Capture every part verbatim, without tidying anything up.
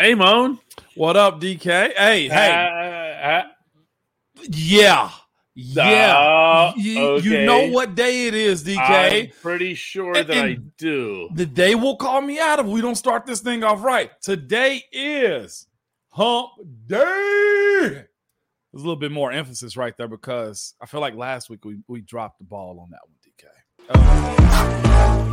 Hey, Moan. What up, D K? Hey, hey. Uh, uh, yeah. Yeah. Uh, you, okay. You know what day it is, D K. I'm pretty sure and, that and I do. The day will call me out if we don't start this thing off right. Today is hump day. There's a little bit more emphasis right there because I feel like last week we, we dropped the ball on that one, D K. Uh,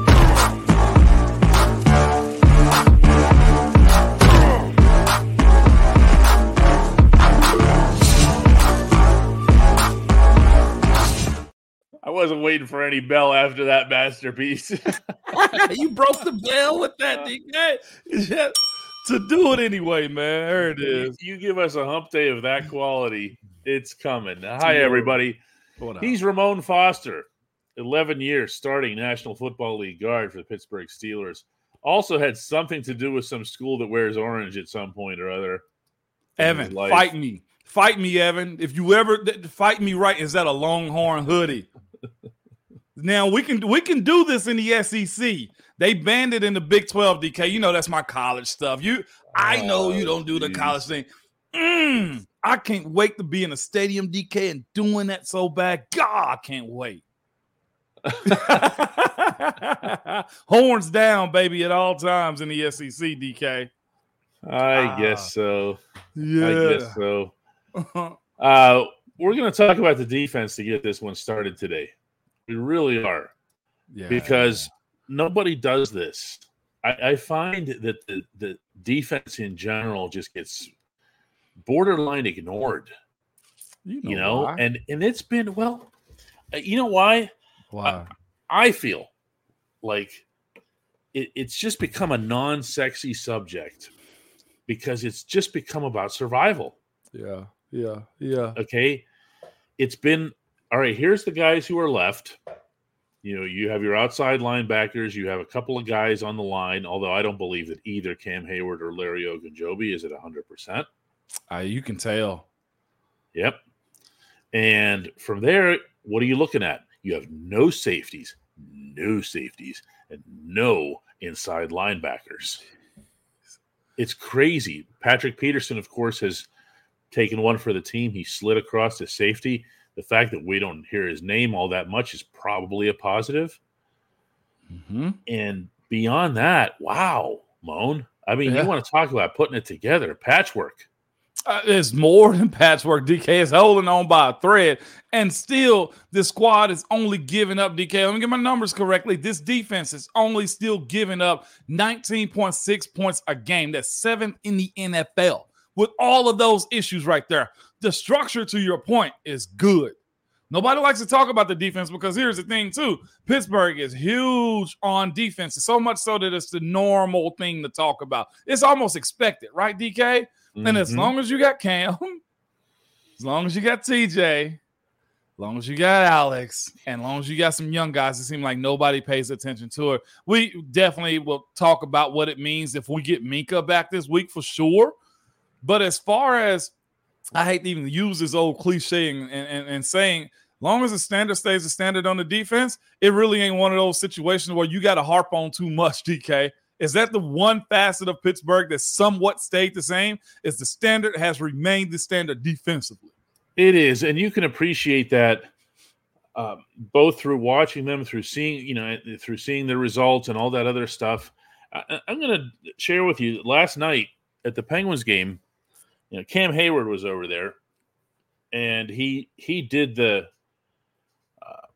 I wasn't waiting for any bell after that masterpiece. You broke the bell with that, D K. Yeah. To do it anyway, man. There it is. You give us a hump day of that quality, it's coming. Hi, everybody. He's Ramon Foster, eleven years, starting National Football League guard for the Pittsburgh Steelers. Also had something to do with some school that wears orange at some point or other. Evan, fight me. Fight me, Evan. If you ever th- fight me right, is that a Longhorn hoodie? Now, we can we can do this in the S E C. They banned it in the Big twelve, D K. You know that's my college stuff. You, I know you don't do the college thing. Mm, I can't wait to be in a stadium, D K, and doing that so bad. God, I can't wait. Horns down, baby, at all times in the S E C, D K. I ah, guess so. Yeah. I guess so. Uh, we're going to talk about the defense to get this one started today. We really are. Yeah. Because nobody does this. I, I find that the, the defense in general just gets borderline ignored. You know, you know? and and it's been, well, you know why? Wow. I, I feel like it, it's just become a non-sexy subject because it's just become about survival. Yeah. Yeah, yeah. Okay, it's been all right. Here's the guys who are left. You know, you have your outside linebackers. You have a couple of guys on the line. Although I don't believe that either Cam Hayward or Larry Ogunjobi is at one hundred percent. Uh, you can tell. Yep. And from there, what are you looking at? You have no safeties, no safeties, and no inside linebackers. It's crazy. Patrick Peterson, of course, has taking one for the team. He slid across to safety. The fact that we don't hear his name all that much is probably a positive. Mm-hmm. And beyond that, wow, Moan. I mean, yeah. You want to talk about putting it together. Patchwork. Uh, it's more than patchwork, D K. It's holding on by a thread. And still, this squad is only giving up, D K. Let me get my numbers correctly. This defense is only still giving up nineteen point six points a game. That's seventh in the N F L. With all of those issues right there, the structure, to your point, is good. Nobody likes to talk about the defense because here's the thing, too. Pittsburgh is huge on defense, so much so that it's the normal thing to talk about. It's almost expected, right, D K? Mm-hmm. And as long as you got Cam, as long as you got T J, as long as you got Alex, and as long as you got some young guys, it seems like nobody pays attention to it. We definitely will talk about what it means if we get Minkah back this week for sure. But as far as, I hate to even use this old cliche and, and, and saying, long as the standard stays the standard on the defense, it really ain't one of those situations where you got to harp on too much, D K. Is that the one facet of Pittsburgh that somewhat stayed the same? Is the standard has remained the standard defensively? It is, and you can appreciate that um, both through watching them, through seeing, you know, through seeing the results and all that other stuff. I, I'm going to share with you last night at the Penguins game. You know, Cam Hayward was over there, and he he did the. Uh,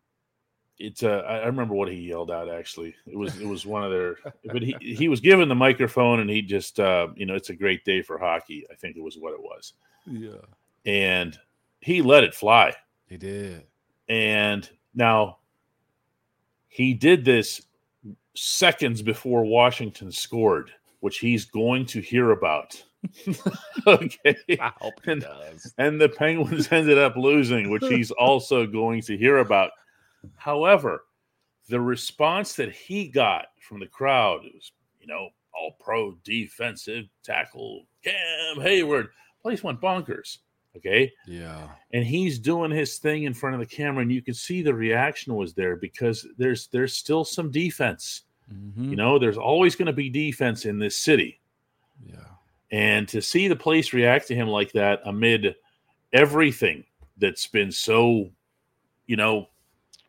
it's a, I remember what he yelled out. Actually, it was it was one of their. But he, he was given the microphone, and he just uh, you know, it's a great day for hockey, I think it was what it was. Yeah, and he let it fly. He did. And now he did this seconds before Washington scored, which he's going to hear about. Okay. I hope it and, does. And the Penguins ended up losing, which he's also going to hear about. However, the response that he got from the crowd was, you know, all pro defensive tackle Cam Hayward. Place went bonkers. Okay. Yeah. And he's doing his thing in front of the camera, and you can see the reaction was there because there's there's still some defense. Mm-hmm. You know, there's always going to be defense in this city. Yeah. And to see the place react to him like that amid everything that's been so, you know,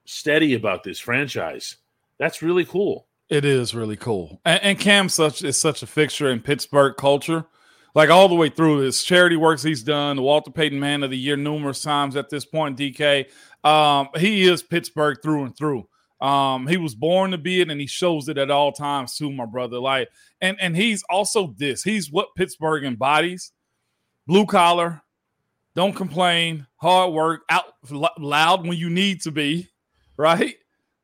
steady about this franchise, that's really cool. It is really cool. And, and Cam such is such a fixture in Pittsburgh culture, like all the way through his charity works he's done, the Walter Payton Man of the Year numerous times at this point, D K. Um, he is Pittsburgh through and through. Um, he was born to be it, and he shows it at all times too, my brother. Like, and and he's also this. He's what Pittsburgh embodies: blue collar, don't complain, hard work, out loud when you need to be, right?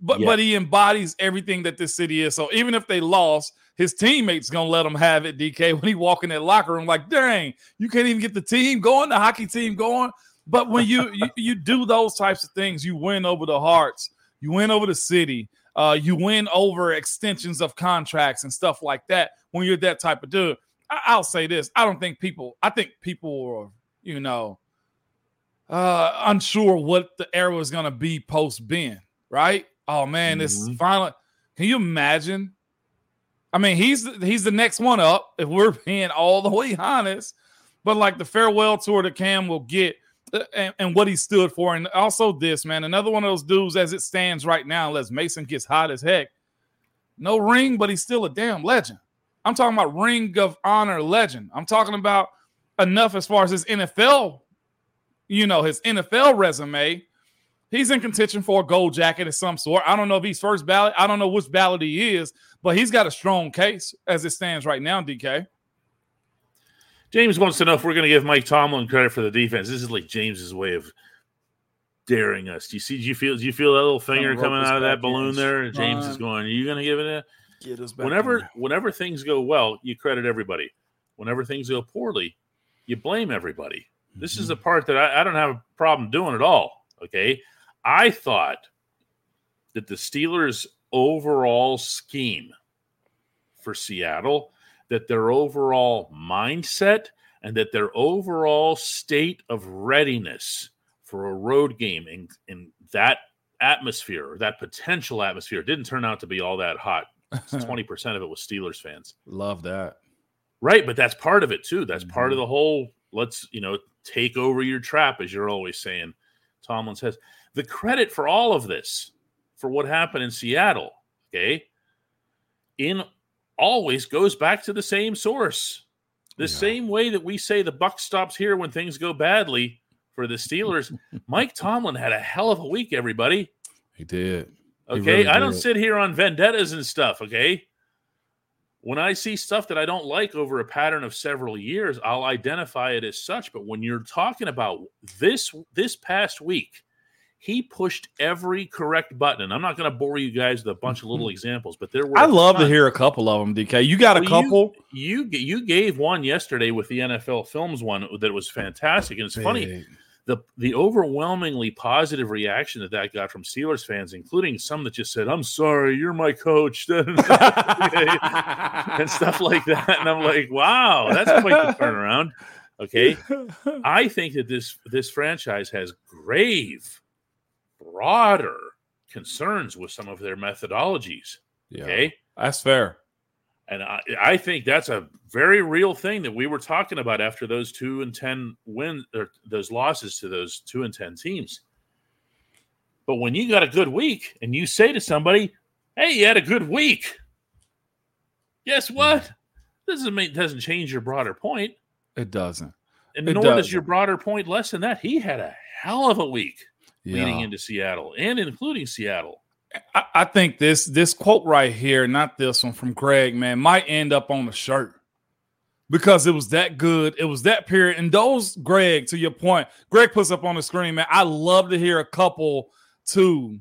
But yeah. but he embodies everything that this city is. So even if they lost, his teammates gonna let him have it. D K, when he walk in that locker room, like, dang, you can't even get the team going, the hockey team going. But when you you, you do those types of things, you win over the hearts. You win over the city. Uh, you win over extensions of contracts and stuff like that when you're that type of dude. I- I'll say this. I don't think people – I think people are, you know, uh, unsure what the era is going to be post-Ben, right? Oh, man, mm-hmm. this is finally – can you imagine? I mean, he's, he's the next one up, if we're being all the way honest. But, like, the farewell tour that Cam will get – And, and what he stood for, and also this, man, another one of those dudes as it stands right now, unless Mason gets hot as heck, no ring, but he's still a damn legend. I'm talking about Ring of Honor legend. I'm talking about enough as far as his N F L, you know, his N F L resume. He's in contention for a gold jacket of some sort. I don't know if he's first ballot. I don't know which ballot he is, but he's got a strong case as it stands right now, D K. James wants to know if we're going to give Mike Tomlin credit for the defense. This is like James's way of daring us. Do you see? Do you feel? Do you feel that little finger coming out of that balloon there? James is going, "Are you going to give it a?" Get us back. Whenever, whenever things go well, you credit everybody. Whenever things go poorly, you blame everybody. Mm-hmm. This is the part that I, I don't have a problem doing at all. Okay, I thought that the Steelers' overall scheme for Seattle, that their overall mindset, and that their overall state of readiness for a road game in, in that atmosphere, or that potential atmosphere, didn't turn out to be all that hot. twenty percent of it was Steelers fans. Love that. Right, but that's part of it, too. That's mm-hmm. part of the whole, let's, you know, take over your trap, as you're always saying, Tomlin says. The credit for all of this, for what happened in Seattle, okay, in always goes back to the same source. The yeah. same way that we say the buck stops here when things go badly for the Steelers. Mike Tomlin had a hell of a week, everybody. He did. Okay, he really I don't did. sit here on vendettas and stuff, okay? When I see stuff that I don't like over a pattern of several years, I'll identify it as such. But when you're talking about this this past week, he pushed every correct button. And I'm not going to bore you guys with a bunch of little examples, but there were. I love to hear a couple of them, D K. You got a well, couple? You, you you gave one yesterday with the N F L Films one that was fantastic. And it's Big. funny, the, the overwhelmingly positive reaction that that got from Steelers fans, including some that just said, "I'm sorry, you're my coach," and stuff like that. And I'm like, wow, that's quite the turnaround. Okay. I think that this this franchise has grave, broader concerns with some of their methodologies. Yeah, okay, that's fair. And I, I think that's a very real thing that we were talking about after those two and ten wins, or those losses to those two and ten teams. But when you got a good week and you say to somebody, "Hey, you had a good week," guess what? This doesn't mean, doesn't change your broader point. It doesn't. And it nor doesn't. does your broader point less than that. He had a hell of a week. Yeah. Leading into Seattle and including Seattle. I, I think this this quote right here, not this one from Greg, man, might end up on a shirt because it was that good. It was that period. And those, Greg, to your point, Greg puts up on the screen, man, I love to hear a couple to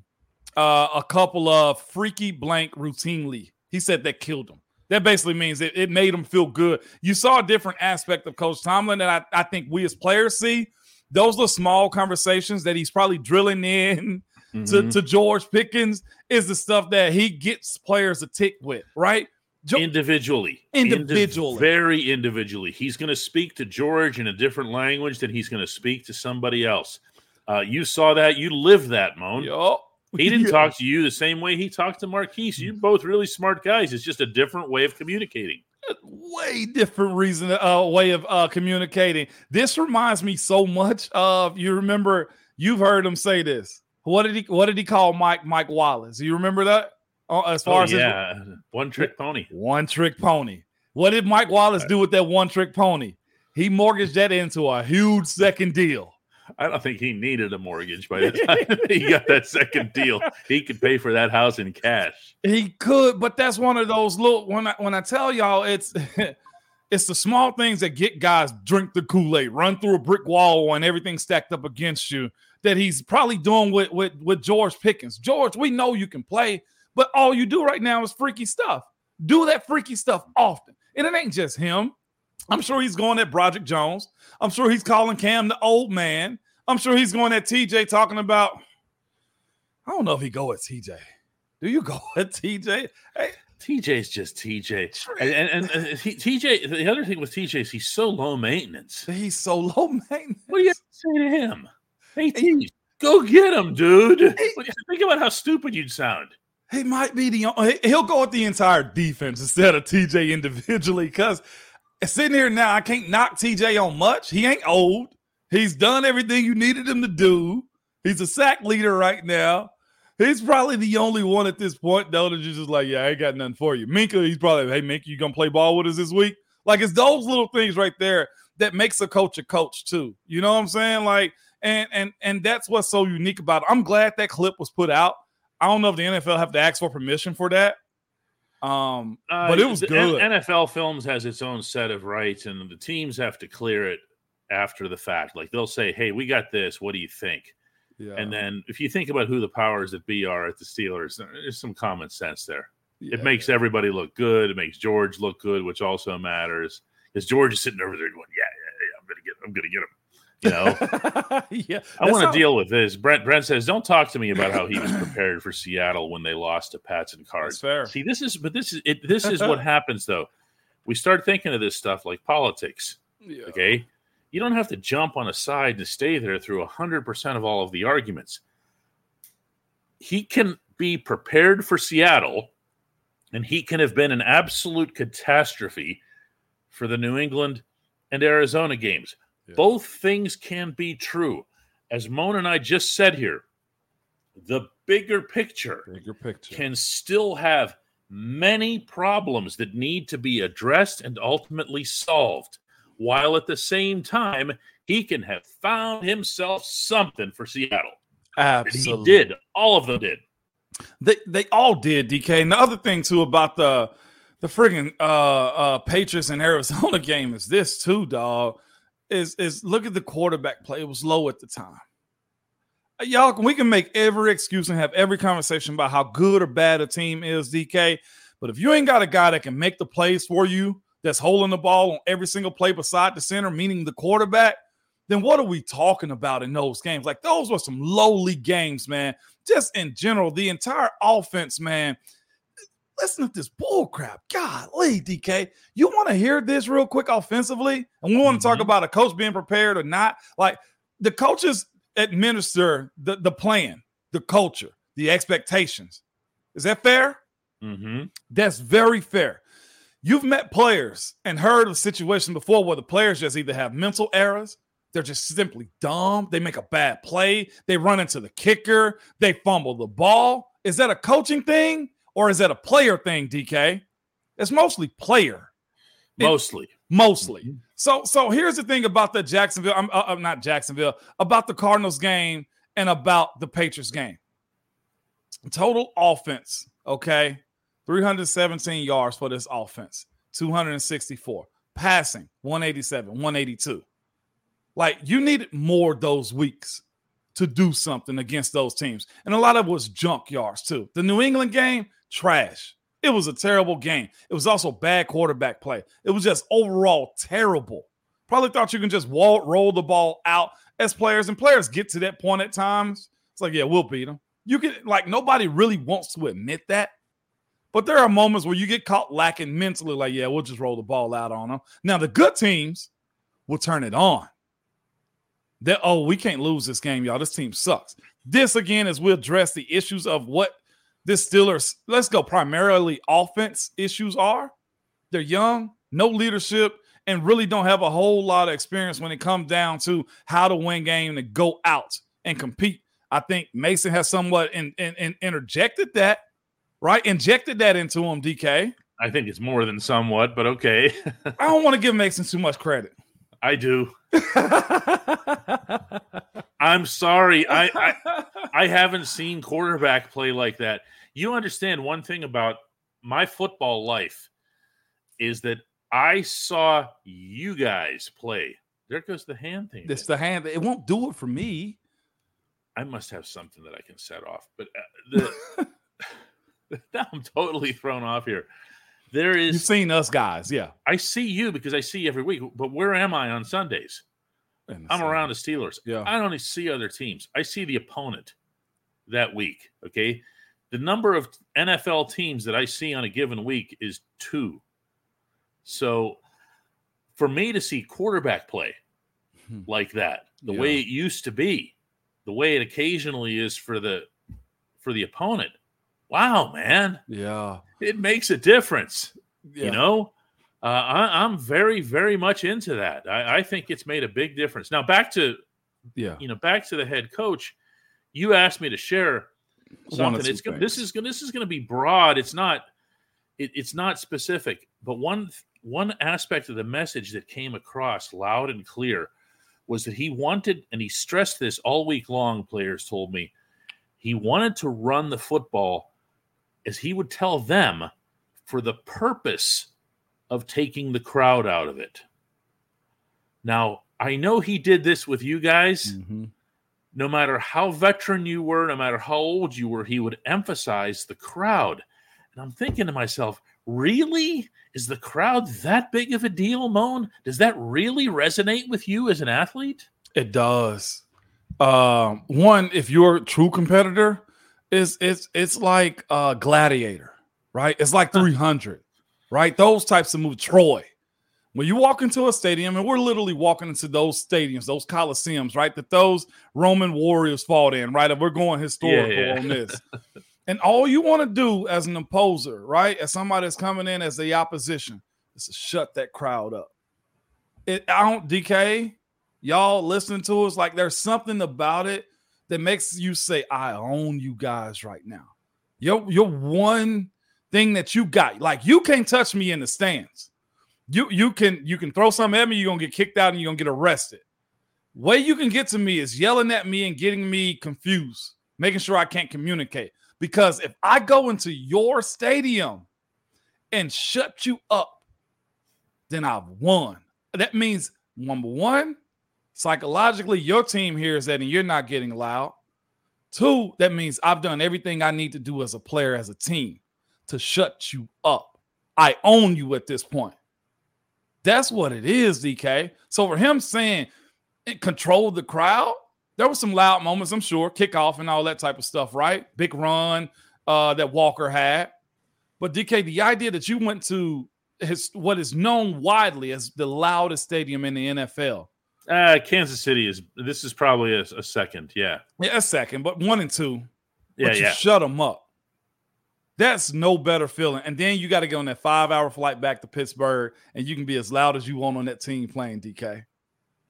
uh, a couple of freaky blank routinely. He said that killed him. That basically means it, it made him feel good. You saw a different aspect of Coach Tomlin that I, I think we as players see. Those are small conversations that he's probably drilling in to, mm-hmm. to George Pickens is the stuff that he gets players a tick with, right? Jo- individually. Individually. Indiv- very individually. He's going to speak to George in a different language than he's going to speak to somebody else. Uh, you saw that. You lived that, Moan. Yo. He didn't yeah. talk to you the same way he talked to Marquise. You're both really smart guys. It's just a different way of communicating. way different reason, uh, way of uh, communicating. This reminds me so much of, you remember, you've heard him say this. What did he, what did he call Mike, Mike Wallace? You remember that? Uh, as far oh, as yeah. his, one trick pony, one trick pony. What did Mike Wallace do with that one trick pony? He mortgaged that into a huge second deal. I don't think he needed a mortgage by the time he got that second deal. He could pay for that house in cash. He could, but that's one of those little. When I, when I tell y'all, it's it's the small things that get guys drink the Kool-Aid, run through a brick wall, and everything stacked up against you. That he's probably doing with with with George Pickens. George, we know you can play, but all you do right now is freaky stuff. Do that freaky stuff often, and it ain't just him. I'm sure he's going at Broderick Jones. I'm sure he's calling Cam the old man. I'm sure he's going at T J talking about, I don't know if he go at T J. Do you go at T J? Hey, T J's just T J. And, and, and, and he, T J, the other thing with T J is he's so low maintenance. He's so low maintenance. What do you have to say to him? Hey, T J, go get him, dude. Hey, think about how stupid you'd sound. He might be the – he'll go at the entire defense instead of T J individually because – sitting here now, I can't knock T J on much. He ain't old. He's done everything you needed him to do. He's a sack leader right now. He's probably the only one at this point, though, that you're just like, yeah, I ain't got nothing for you. Minkah, he's probably, hey, Minkah, you going to play ball with us this week? Like, it's those little things right there that makes a coach a coach, too. You know what I'm saying? Like, and and and that's what's so unique about it. I'm glad that clip was put out. I don't know if the N F L have to ask for permission for that. Um, uh, but it was good. N F L Films has its own set of rights, and the teams have to clear it after the fact. Like they'll say, "Hey, we got this. What do you think?" Yeah. And then if you think about who the powers that be are at the Steelers, there's some common sense there. Yeah. It makes everybody look good. It makes George look good, which also matters. Because George is sitting over there going, "Yeah, yeah, yeah, I'm gonna get, I'm gonna get him." You know, yeah. I want to how- deal with this. Brent Brent says, "Don't talk to me about how he was prepared for Seattle when they lost to Pats and Cards." That's fair. See, this is, but this is it. This is what happens though. We start thinking of this stuff like politics. Yeah. Okay, you don't have to jump on a side and stay there through a hundred percent of all of the arguments. He can be prepared for Seattle, and he can have been an absolute catastrophe for the New England and Arizona games. Yeah. Both things can be true. As Moan and I just said here, the bigger picture, bigger picture can still have many problems that need to be addressed and ultimately solved, while at the same time, he can have found himself something for Seattle. Absolutely. He did. All of them did. They they all did, D K. And the other thing, too, about the, the friggin' uh, uh, Patriots and Arizona game is this, too, dog. Is is look at the quarterback play. It was low at the time. Y'all, we can make every excuse and have every conversation about how good or bad a team is, D K. But if you ain't got a guy that can make the plays for you, that's holding the ball on every single play beside the center, meaning the quarterback, then what are we talking about in those games? Like, those were some lowly games, man. Just in general, the entire offense, man. Listen to this bull crap. Golly, D K, you want to hear this real quick offensively? And we want to mm-hmm. talk about a coach being prepared or not. Like, the coaches administer the, the plan, the culture, the expectations. Is that fair? Mm-hmm. That's very fair. You've met players and heard of situations before where the players just either have mental errors, they're just simply dumb, they make a bad play, they run into the kicker, they fumble the ball. Is that a coaching thing? Or is that a player thing, D K? It's mostly player. Mostly. It, mostly. Mm-hmm. So so here's the thing about the Jacksonville, I'm, I'm not Jacksonville, about the Cardinals game and about the Patriots game. Total offense, okay? three hundred seventeen yards for this offense. two hundred sixty-four. Passing, one eighty-seven, one eighty-two. Like, you needed more those weeks to do something against those teams. And a lot of it was junk yards, too. The New England game, trash. It was a terrible game. It was also bad quarterback play. It was just overall terrible. Probably thought you can just wall, roll the ball out as players, and players get to that point at times. It's like, yeah, we'll beat them. You can, like, nobody really wants to admit that. But there are moments where you get caught lacking mentally, like, yeah, we'll just roll the ball out on them. Now, the good teams will turn it on. That, oh, we can't lose this game, y'all. This team sucks. This, again, is we'll address the issues of what this Steelers, let's go, primarily offense issues are. They're young. no leadership, and really don't have a whole lot of experience when it comes down to how to win game and go out and compete. I think Mason has somewhat in, in, in interjected that, right? Injected that into him, D K. I think it's more than somewhat, but okay. I don't want to give Mason too much credit. I do. I'm sorry. I, I I haven't seen quarterback play like that. You understand one thing about my football life is that I saw you guys play. There goes the hand thing. It's the hand. It won't do it for me. I must have something that I can set off. But uh, the, now I'm totally thrown off here. There is. You've seen us guys, yeah. I see you because I see you every week. But where am I on Sundays? I'm Sunday. Around the Steelers. Yeah. I don't see other teams. I see the opponent that week. Okay, the number of N F L teams that I see on a given week is two. So, for me to see quarterback play like that, the yeah. way it used to be, the way it occasionally is for the for the opponent. Wow, man. Yeah. It makes a difference. Yeah. You know, uh, I, I'm very, very much into that. I, I think it's made a big difference. Now, back to, yeah, you know, back to the head coach. You asked me to share something. It's gonna, this is going this is going to be broad. It's not it, it's not specific. But one one aspect of the message that came across loud and clear was that he wanted, and he stressed this all week long, players told me, he wanted to run the football, as he would tell them, for the purpose of taking the crowd out of it. Now, I know he did this with you guys. Mm-hmm. No matter how veteran you were, no matter how old you were, he would emphasize the crowd. And I'm thinking to myself, really? Is the crowd that big of a deal, Moan? Does that really resonate with you as an athlete? It does. Um, one, if you're a true competitor, it's it's it's like uh, Gladiator, right? It's like three hundred, right? Those types of moves. Troy. When you walk into a stadium, and we're literally walking into those stadiums, those coliseums, right? That those Roman warriors fought in, right? If we're going historical yeah, yeah. on this. And all you want to do as an opposer, right, as somebody that's coming in as the opposition, is to shut that crowd up. It, I don't, D K, y'all listening to us, like there's something about it that makes you say, I own you guys right now. Your, your one thing that you got, like you can't touch me in the stands. You, you, can, you can throw something at me, you're going to get kicked out and you're going to get arrested. Way you can get to me is yelling at me and getting me confused, making sure I can't communicate. Because if I go into your stadium and shut you up, then I've won. That means, number one, psychologically, your team hears that and you're not getting loud. Two, that means I've done everything I need to do as a player, as a team, to shut you up. I own you at this point. That's what it is, D K. So for him saying it controlled the crowd, there were some loud moments, I'm sure, kickoff and all that type of stuff, right? Big run uh, that Walker had. But, D K, the idea that you went to his, what is known widely as the loudest stadium in the N F L. Uh, Kansas City is – this is probably a, a second, yeah. Yeah, a second, but one and two. Yeah, but you yeah. shut them up. That's no better feeling. And then you got to go on that five-hour flight back to Pittsburgh, and you can be as loud as you want on that team playing, D K.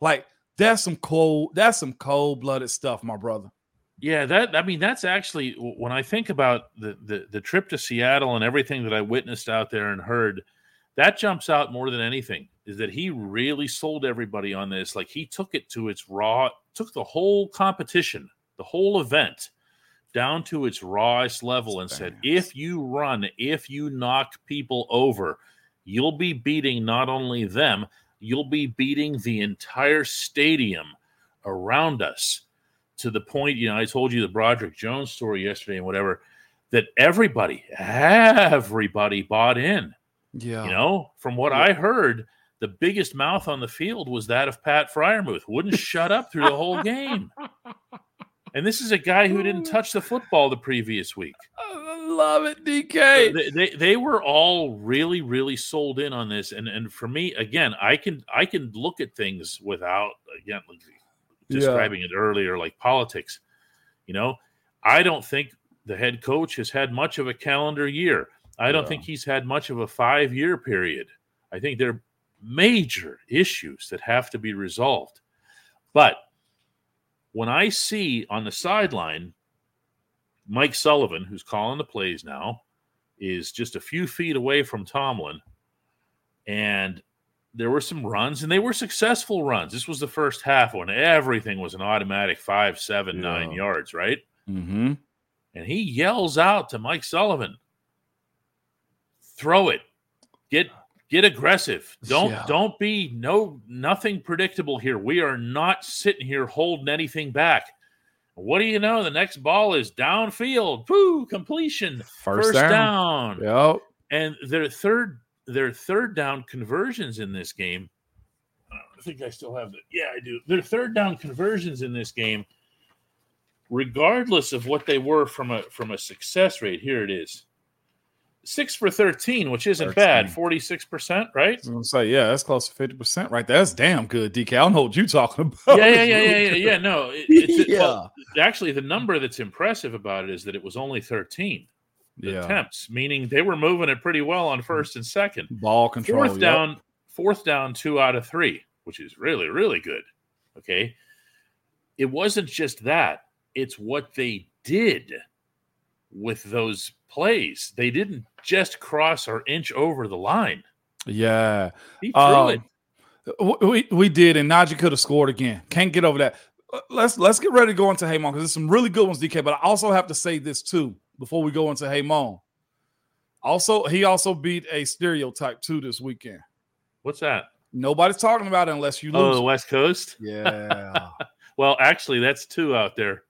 Like – That's some cold. That's some cold-blooded stuff, my brother. Yeah, that. I mean, that's actually when I think about the, the the trip to Seattle and everything that I witnessed out there and heard, that jumps out more than anything. Is that he really sold everybody on this? Like he took it to its raw, took the whole competition, the whole event, down to its rawest level, that's and said, if you run, if you knock people over, you'll be beating not only them. You'll be beating the entire stadium around us to the point, you know, I told you the Broderick Jones story yesterday and whatever, that everybody, everybody bought in. Yeah. You know, from what yeah. I heard, the biggest mouth on the field was that of Pat Freiermuth. Wouldn't shut up through the whole game. And this is a guy who didn't touch the football the previous week. I love it, D K. They, they, they were all really, really sold in on this. And and for me, again, I can I can look at things without, again, like describing yeah. it earlier, like politics. You know, I don't think the head coach has had much of a calendar year. I don't yeah. think he's had much of a five-year period. I I think they're major issues that have to be resolved. But when I see on the sideline, Mike Sullivan, who's calling the plays now, is just a few feet away from Tomlin, and there were some runs, and they were successful runs. This was the first half when everything was an automatic five, seven, yeah. nine yards, right? Mm-hmm. And he yells out to Mike Sullivan, throw it, get get aggressive. Don't yeah. don't be no nothing predictable here. We are not sitting here holding anything back. What do you know? The next ball is downfield. Woo, completion. First, First down. down. Yep. And their third their third down conversions in this game. I think I still have that. Yeah, I do. Their third down conversions in this game, regardless of what they were from a from a success rate, here it is. six for thirteen, which isn't thirteen. Bad. forty-six percent, right? I was going to say, yeah, that's close to fifty percent right there. That's damn good, D K. I don't know what you're talking about. Yeah, yeah, yeah, yeah, yeah, yeah. No, it, it's, yeah. Well, actually, the number that's impressive about it is that it was only thirteen yeah. attempts, meaning they were moving it pretty well on first and second. Ball control. Fourth down, yep. fourth down, two out of three, which is really, really good. Okay. It wasn't just that. It's what they did with those plays. They didn't just cross or inch over the line. Yeah. He threw um, it. We, we did, and Najee could have scored again. Can't get over that. Let's let's get ready to go into Haymon, because there's some really good ones, D K, but I also have to say this, too, before we go into Haymon. Also, he also beat a stereotype, too, this weekend. What's that? Nobody's talking about it unless you lose. Oh, the West Coast? Yeah. Well, actually, that's two out there.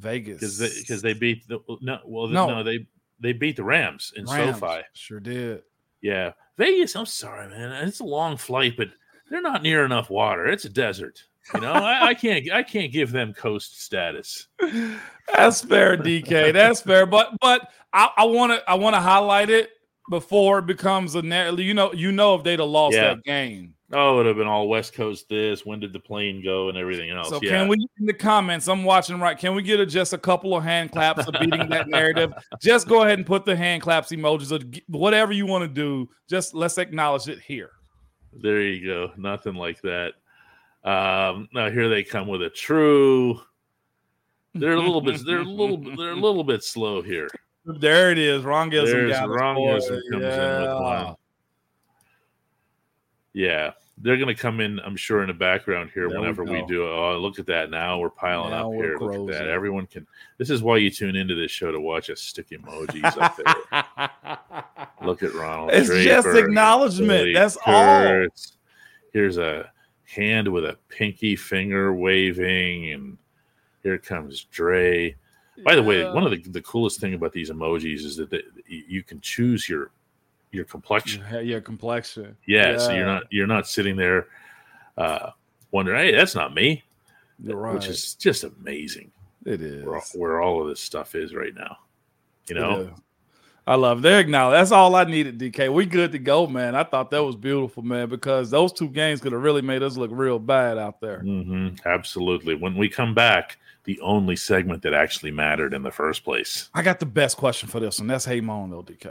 Vegas. Because they, 'cause they beat the no, – well, no, no they – They beat the Rams in Rams, SoFi. Sure did. Yeah. Vegas, I'm sorry, man. It's a long flight, but they're not near enough water. It's a desert. You know, I, I can't I can't give them coast status. That's fair, D K. That's fair. But but I, I wanna I wanna highlight it before it becomes a narrative. You know, you know if they'd have lost yeah. that game. Oh, it would have been all West Coast this, when did the plane go, and everything else. So yeah. Can we, in the comments, I'm watching right, can we get a, just a couple of hand claps of beating that narrative? Just go ahead and put the hand claps emojis, or whatever you want to do. Just let's acknowledge it here. There you go. Nothing like that. Um, now here they come with a true. They're a little bit, they're a little, they're a little bit slow here. There it is. Rongism comes yeah. in with one. Yeah, they're going to come in, I'm sure, in the background here there whenever we, we do. Oh, look at that. Now we're piling now up we're here. Look closing. At that. Everyone can. This is why you tune into this show, to watch us stick emojis up there. Look at Ronald. It's Draper, just acknowledgement. That's Kurtz. All. Here's a hand with a pinky finger waving. And here comes Dre. By the yeah. way, one of the, the coolest thing about these emojis is that they, you can choose your Your complexion, yeah, complexion, yeah, yeah. So you're not you're not sitting there uh, wondering, hey, that's not me, you're right. Which is just amazing. It is where, where all of this stuff is right now. You know, I love their acknowledge. That's all I needed, D K. We good to go, man. I thought that was beautiful, man, because those two games could have really made us look real bad out there. Mm-hmm. Absolutely. When we come back, the only segment that actually mattered in the first place. I got the best question for this, and that's Haymon, though, D K.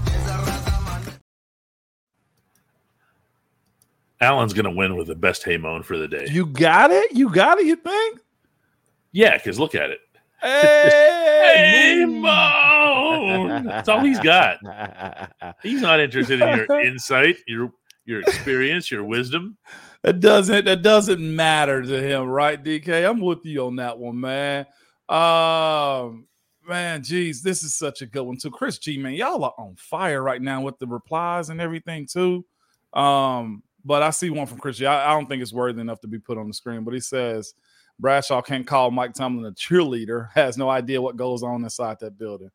Alan's going to win with the best Haymon for the day. You got it? You got it, you think? Yeah, because look at it. Hey, Haymon! That's all he's got. He's not interested in your insight, your your experience, your wisdom. That doesn't, that doesn't matter to him, right, D K? I'm with you on that one, man. Um, man, geez, this is such a good one, too. Chris G, man, y'all are on fire right now with the replies and everything, too. Um... But I see one from Christian. I, I don't think it's worthy enough to be put on the screen, but he says, Bradshaw can't call Mike Tomlin a cheerleader, has no idea what goes on inside that building.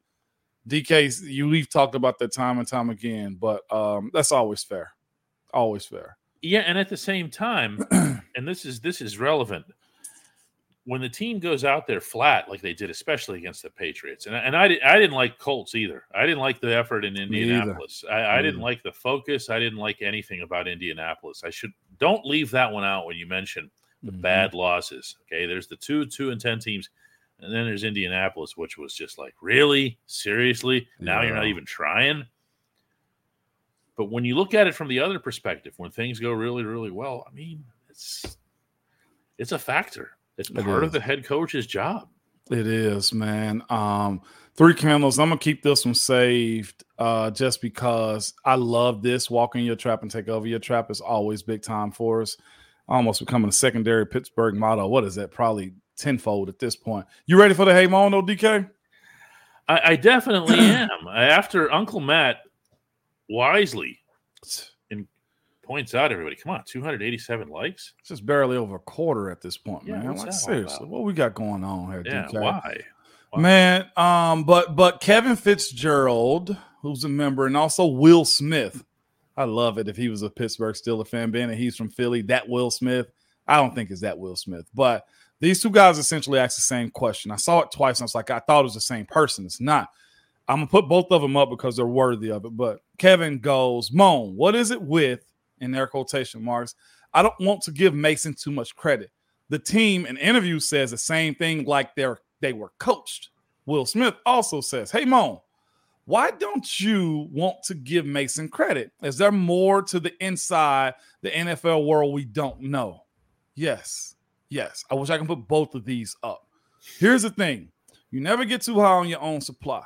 D K, you, we've talked about that time and time again, but um, that's always fair. Always fair. Yeah, and at the same time, and this is this is relevant, when the team goes out there flat like they did, especially against the Patriots, and, and I, I didn't like Colts either. I didn't like the effort in Indianapolis. I, I didn't like the focus. I didn't like anything about Indianapolis. I should don't leave that one out when you mention the mm-hmm. bad losses. Okay, there's the two, two and ten teams, and then there's Indianapolis, which was just like, really? Seriously? Now yeah. you're not even trying? But when you look at it from the other perspective, when things go really, really well, I mean, it's it's a factor. It's part it of the head coach's job. It is, man. Um, three candles. I'm going to keep this one saved uh, just because I love this. Walk in your trap and take over your trap is always big time for us. Almost becoming a secondary Pittsburgh motto. What is that? Probably tenfold at this point. You ready for the Hey Mono, D K? I, I definitely am. After Uncle Matt wisely and points out, everybody, come on, two hundred eighty-seven likes. It's just barely over a quarter at this point, yeah, man. Like, seriously, what we got going on here, yeah, D K? Why? Why? Man, um, but but Kevin Fitzgerald, who's a member, and also Will Smith. I love it if he was a Pittsburgh Steelers fan, being that he's from Philly, that Will Smith. I don't think it's that Will Smith, but these two guys essentially asked the same question. I saw it twice, and I was like, I thought it was the same person. It's not. I'm going to put both of them up because they're worthy of it. But Kevin goes, Moan, what is it with, in their quotation marks, I don't want to give Mason too much credit. The team in interview says the same thing like they're they were coached. Will Smith also says, hey, Moan, why don't you want to give Mason credit? Is there more to the inside the N F L world we don't know? Yes. Yes. I wish I could put both of these up. Here's the thing. You never get too high on your own supply.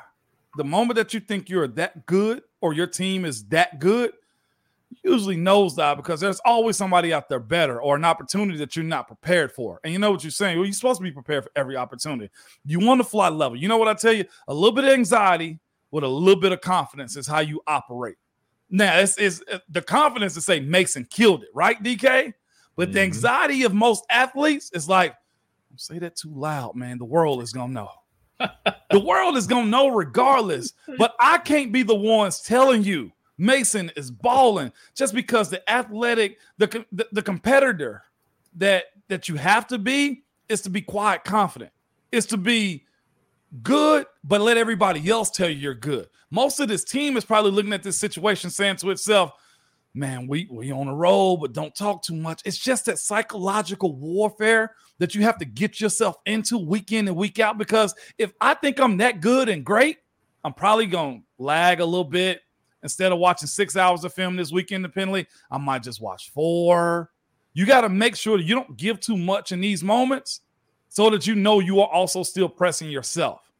The moment that you think you're that good or your team is that good, usually nosedive because there's always somebody out there better or an opportunity that you're not prepared for. And you know what you're saying? Well, you're supposed to be prepared for every opportunity. You want to fly level. You know what I tell you? A little bit of anxiety with a little bit of confidence is how you operate. Now, it's, it's the confidence to say Mason killed it, right, D K? But mm-hmm. the anxiety of most athletes is like, don't say that too loud, man. The world is going to know. The world is going to know regardless, but I can't be the ones telling you Mason is balling just because the athletic, the, the, the competitor that, that you have to be is to be quiet confident. It's to be good, but let everybody else tell you you're good. Most of this team is probably looking at this situation saying to itself, man, we, we on a roll, but don't talk too much. It's just that psychological warfare that you have to get yourself into week in and week out, because if I think I'm that good and great, I'm probably going to lag a little bit. Instead of watching six hours of film this week independently, I might just watch four. You got to make sure that you don't give too much in these moments so that you know you are also still pressing yourself.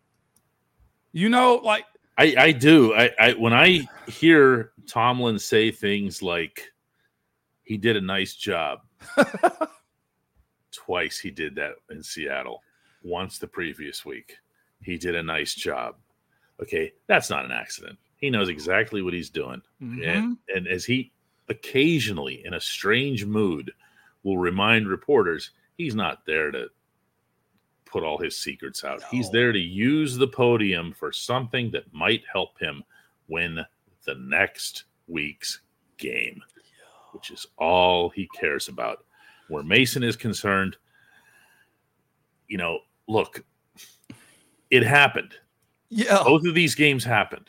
You know, like, I, I do. I, I when I hear Tomlin say things like he did a nice job. Twice he did that in Seattle. Once the previous week. He did a nice job. Okay, that's not an accident. He knows exactly what he's doing. Mm-hmm. And, and as he occasionally in a strange mood will remind reporters, he's not there to put all his secrets out. No. He's there to use the podium for something that might help him win the next week's game, which is all he cares about. Where Mason is concerned, you know, look, it happened. Yeah. Both of these games happened.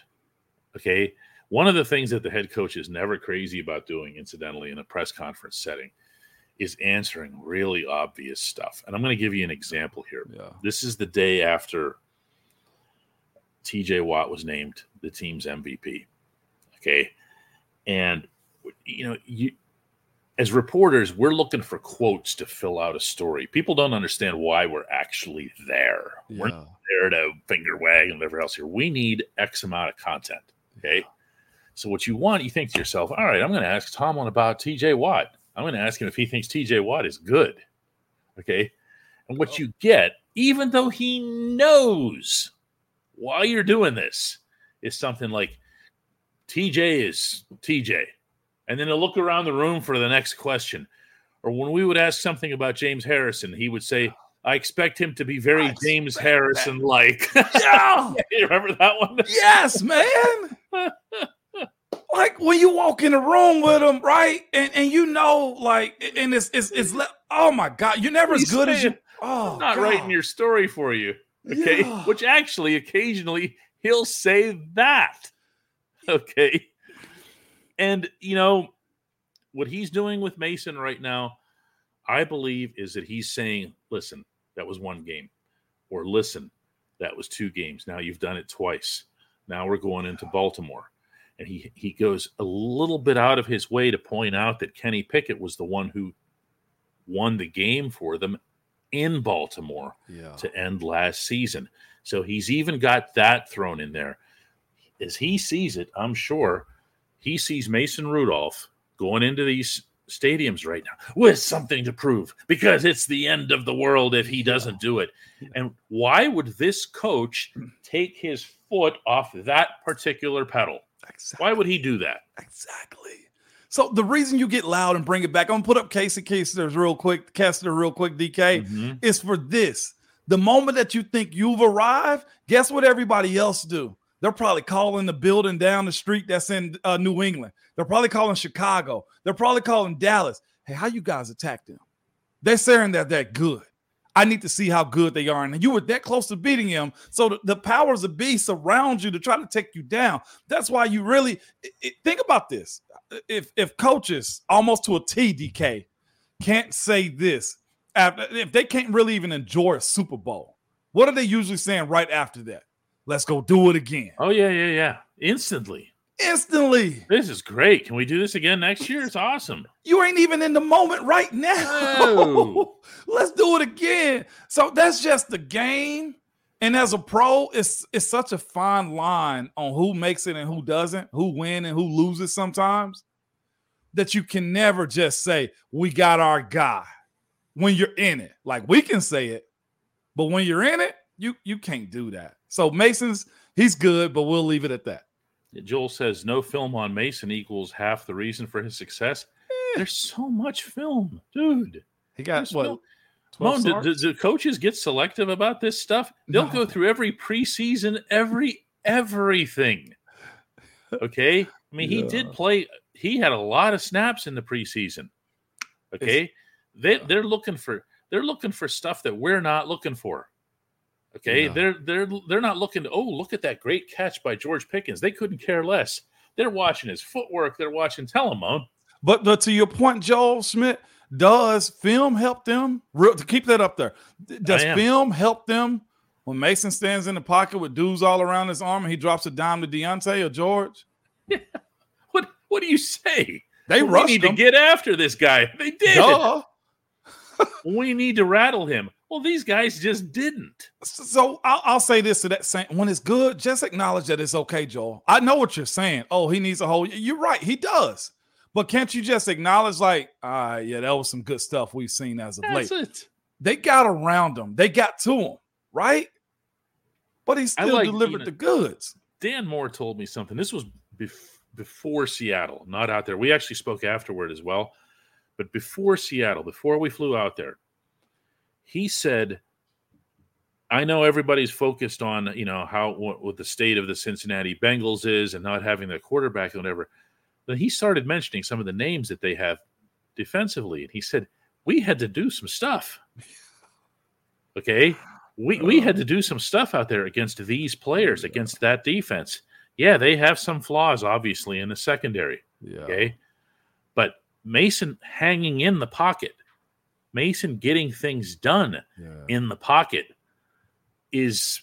Okay. One of the things that the head coach is never crazy about doing, incidentally, in a press conference setting, is answering really obvious stuff. And I'm going to give you an example here. Yeah. This is the day after T J Watt was named the team's M V P. Okay. And, you know, you as reporters, we're looking for quotes to fill out a story. People don't understand why we're actually there. Yeah. We're not there to finger wag and whatever else here. We need X amount of content. Okay. Yeah. So what you want, you think to yourself, all right, I'm going to ask Tomlin about T J Watt. I'm going to ask him if he thinks T J Watt is good, okay? And what oh. you get, even though he knows why you're doing this, is something like, T J is T J. And then he'll look around the room for the next question. Or when we would ask something about James Harrison, he would say, I expect him to be very I James Harrison-like. Yeah. You remember that one? Yes, man! Like when you walk in the room with them, right? And and you know, like, and it's it's it's le- oh my God, you're never as good as you. Oh, I'm not God. Writing your story for you, okay? Yeah. Which actually, occasionally, he'll say that, okay? And you know what he's doing with Mason right now, I believe, is that he's saying, "Listen, that was one game," or "Listen, that was two games. Now you've done it twice. Now we're going into Baltimore." And he, he goes a little bit out of his way to point out that Kenny Pickett was the one who won the game for them in Baltimore yeah. to end last season. So he's even got that thrown in there. As he sees it, I'm sure he sees Mason Rudolph going into these stadiums right now with something to prove, because it's the end of the world if he doesn't do it. And why would this coach take his foot off that particular pedal? Exactly. Why would he do that? Exactly. So the reason you get loud and bring it back, I'm going to put up Casey Kessler's real quick, Kessler real quick, D K, mm-hmm. is for this. The moment that you think you've arrived, guess what everybody else do? They're probably calling the building down the street that's in uh, New England. They're probably calling Chicago. They're probably calling Dallas. Hey, how you guys attack them? They're saying that they're good. I need to see how good they are. And you were that close to beating him. So the, the powers of be surround you to try to take you down. That's why you really it, it, think about this. If if coaches almost to a T, D K, can't say this, after, if they can't really even enjoy a Super Bowl, what are they usually saying right after that? Let's go do it again. Oh, yeah, yeah, yeah. Instantly. Instantly. This is great. Can we do this again next year? It's awesome. You ain't even in the moment right now. No. Let's do it again. So that's just the game. And as a pro, it's it's such a fine line on who makes it and who doesn't, who wins and who loses sometimes, that you can never just say, we got our guy when you're in it. Like, we can say it, but when you're in it, you you can't do that. So Mason's, he's good, but we'll leave it at that. Joel says, no film on Mason equals half the reason for his success. Eh. There's so much film, dude. He got There's what? No, Mom, do, do coaches get selective about this stuff? They'll no. go through every preseason, every everything. Okay? I mean, yeah. he did play. He had a lot of snaps in the preseason. Okay? It's, they yeah. they're looking for they're looking for stuff that we're not looking for. Okay, no. they're they're they're not looking to, oh, look at that great catch by George Pickens. They couldn't care less. They're watching his footwork. They're watching Telemon. But but to your point, Joel Schmidt, does film help them? Real, to keep that up there, does film help them when Mason stands in the pocket with dudes all around his arm and he drops a dime to Deontay or George? Yeah. What what do you say? They rushed We need him. to get after this guy. They did. Duh. We need to rattle him. Well, these guys just didn't. So I'll, I'll say this to that same. When it's good, just acknowledge that it's okay, Joel. I know what you're saying. Oh, he needs a whole. You're right. He does. But can't you just acknowledge, like, ah, uh, yeah, that was some good stuff we've seen as of That's late. It. They got around him. They got to him, right? But he still like, delivered you know, the goods. Dan Moore told me something. This was bef- before Seattle, not out there. We actually spoke afterward as well. But before Seattle, before we flew out there, he said, I know everybody's focused on, you know, how what, what the state of the Cincinnati Bengals is and not having their quarterback and whatever. But he started mentioning some of the names that they have defensively. And he said, we had to do some stuff. Okay? We we had to do some stuff out there against these players, yeah. against that defense. Yeah, they have some flaws, obviously, in the secondary. Yeah. Okay? But Mason hanging in the pocket, Mason getting things done yeah. in the pocket is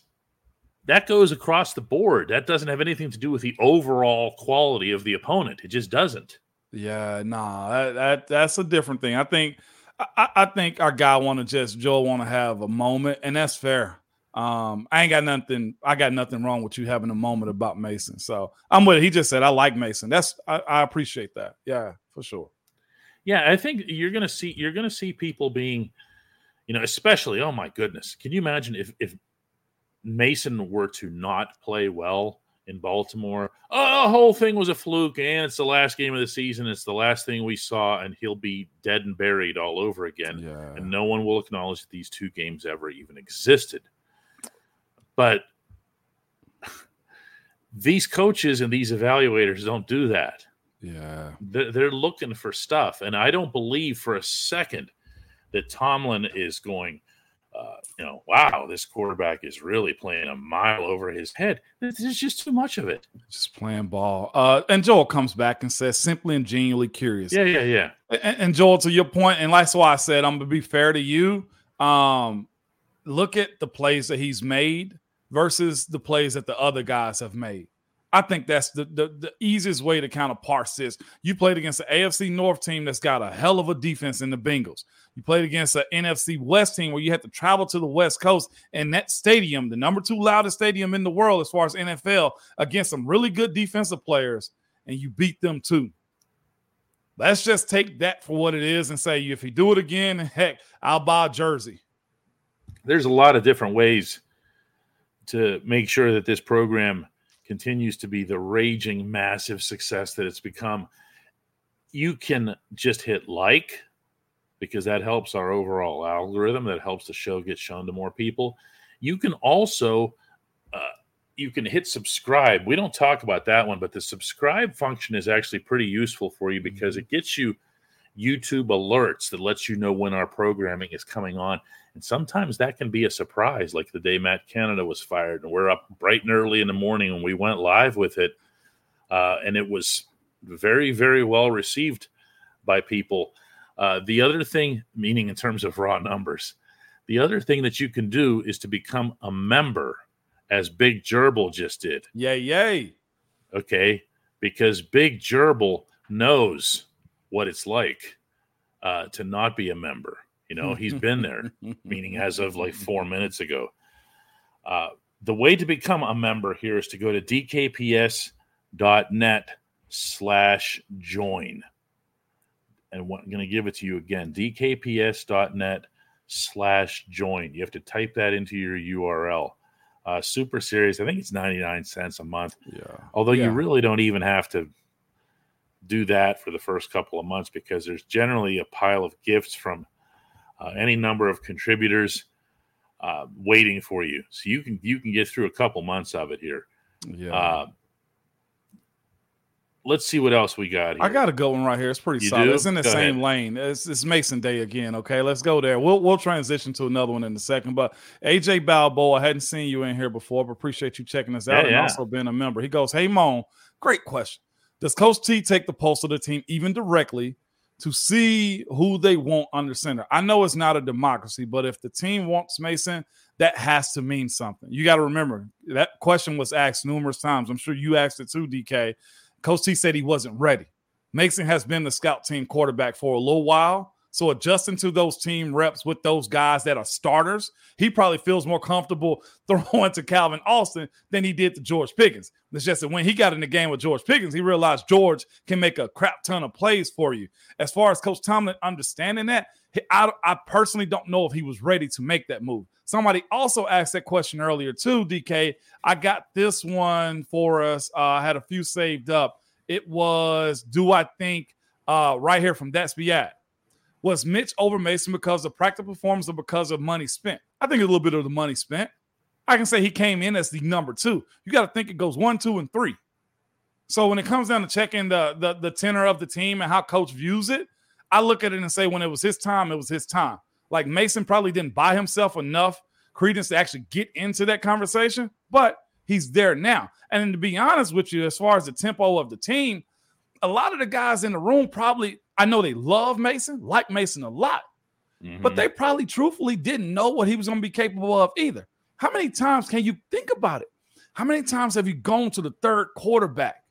that goes across the board. That doesn't have anything to do with the overall quality of the opponent. It just doesn't. Yeah, nah, that, that that's a different thing. I think I, I think our guy want to just Joel want to have a moment, and that's fair. Um, I ain't got nothing. I got nothing wrong with you having a moment about Mason. So I'm with it. He just said I like Mason. That's I, I appreciate that. Yeah, for sure. Yeah, I think you're gonna see you're gonna see people being, you know, especially. Oh my goodness, can you imagine if if Mason were to not play well in Baltimore? Oh, the whole thing was a fluke, and it's the last game of the season. It's the last thing we saw, and he'll be dead and buried all over again. Yeah. And no one will acknowledge that these two games ever even existed. But These coaches and these evaluators don't do that. Yeah. They're, they're looking for stuff. And I don't believe for a second that Tomlin is going, uh, you know, wow, this quarterback is really playing a mile over his head. There's just too much of it. Just playing ball. Uh, and Joel comes back and says, simply and genuinely curious. Yeah, yeah, yeah. And, and Joel, to your point, and that's why I said I'm going to be fair to you, um, look at the plays that he's made versus the plays that the other guys have made. I think that's the, the, the easiest way to kind of parse this. You played against the A F C North team that's got a hell of a defense in the Bengals. You played against the N F C West team where you had to travel to the West Coast, and that stadium, the number two loudest stadium in the world as far as N F L, against some really good defensive players, and you beat them too. Let's just take that for what it is and say, if you do it again, heck, I'll buy a jersey. There's a lot of different ways to make sure that this program continues to be the raging, massive success that it's become. You can just hit like, because that helps our overall algorithm. That helps the show get shown to more people. You can also, uh, you can hit subscribe. We don't talk about that one, but the subscribe function is actually pretty useful for you because it gets you YouTube alerts that lets you know when our programming is coming on. And sometimes that can be a surprise, like the day Matt Canada was fired, and we're up bright and early in the morning and we went live with it. Uh, and it was very, very well received by people. Uh, the other thing, meaning in terms of raw numbers, the other thing that you can do is to become a member, as Big Gerbil just did. Yay, yay. Okay, because Big Gerbil knows what it's like uh, to not be a member. You know, he's been there, meaning as of like four minutes ago. Uh, the way to become a member here is to go to dkps.net slash join. And I'm going to give it to you again, dkps.net slash join. You have to type that into your U R L. Uh, super serious. I think it's ninety-nine cents a month. Yeah. Although yeah. you really don't even have to do that for the first couple of months, because there's generally a pile of gifts from uh, any number of contributors uh, waiting for you. So you can, you can get through a couple months of it here. Yeah. Uh, let's see what else we got here. I got a good one right here. It's pretty you solid. Do? It's in the go same ahead. Lane. It's, it's Mason Day again. Okay, let's go there. We'll we'll transition to another one in a second. But A J Balboa, I hadn't seen you in here before, but appreciate you checking us out yeah, and yeah. also being a member. He goes, "Hey, Mon, great question. Does Coach T take the pulse of the team even directly to see who they want under center? I know it's not a democracy, but if the team wants Mason, that has to mean something." You got to remember, that question was asked numerous times. I'm sure you asked it too, D K. Coach T said he wasn't ready. Mason has been the scout team quarterback for a little while, so adjusting to those team reps with those guys that are starters, he probably feels more comfortable throwing to Calvin Austin than he did to George Pickens. It's just that when he got in the game with George Pickens, he realized George can make a crap ton of plays for you. As far as Coach Tomlin understanding that, I, I personally don't know if he was ready to make that move. Somebody also asked that question earlier too, D K. I got this one for us. Uh, I had a few saved up. It was, do I think, uh, right here from That's Beyond. Was Mitch over Mason because of practical performance or because of money spent? I think a little bit of the money spent. I can say he came in as the number two. You got to think it goes one, two, and three. So when it comes down to checking the, the, the tenor of the team and how coach views it, I look at it and say when it was his time, it was his time. Like Mason probably didn't buy himself enough credence to actually get into that conversation, but he's there now. And then to be honest with you, as far as the tempo of the team, a lot of the guys in the room probably, I know they love Mason, like Mason a lot, mm-hmm. but they probably truthfully didn't know what he was going to be capable of either. How many times can you think about it? How many times have you gone to the third quarterback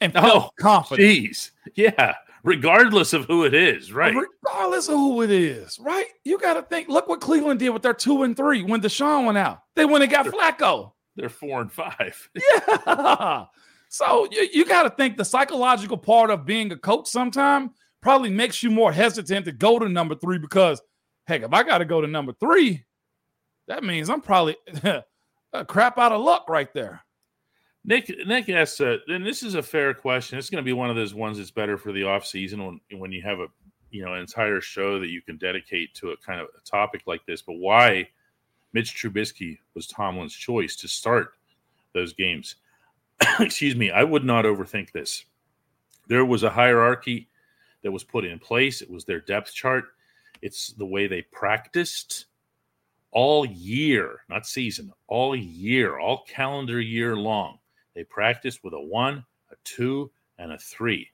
and felt oh, confident? Jeez, yeah. Regardless of who it is, right? Regardless of who it is, right? You got to think, look what Cleveland did with their two and three when Deshaun went out. They went and got they're, Flacco. They're four and five. Yeah. So you, you got to think the psychological part of being a coach sometimes probably makes you more hesitant to go to number three because, heck, if I got to go to number three, that means I'm probably a crap out of luck right there. Nick, Nick asks, uh, and this is a fair question. It's going to be one of those ones that's better for the off season when, when you have a, you know, an entire show that you can dedicate to a kind of a topic like this. But why Mitch Trubisky was Tomlin's choice to start those games? excuse me, I would not overthink this. There was a hierarchy that was put in place. It was their depth chart. It's the way they practiced all year, not season, all year, all calendar year long. They practiced with a one, a two, and a three.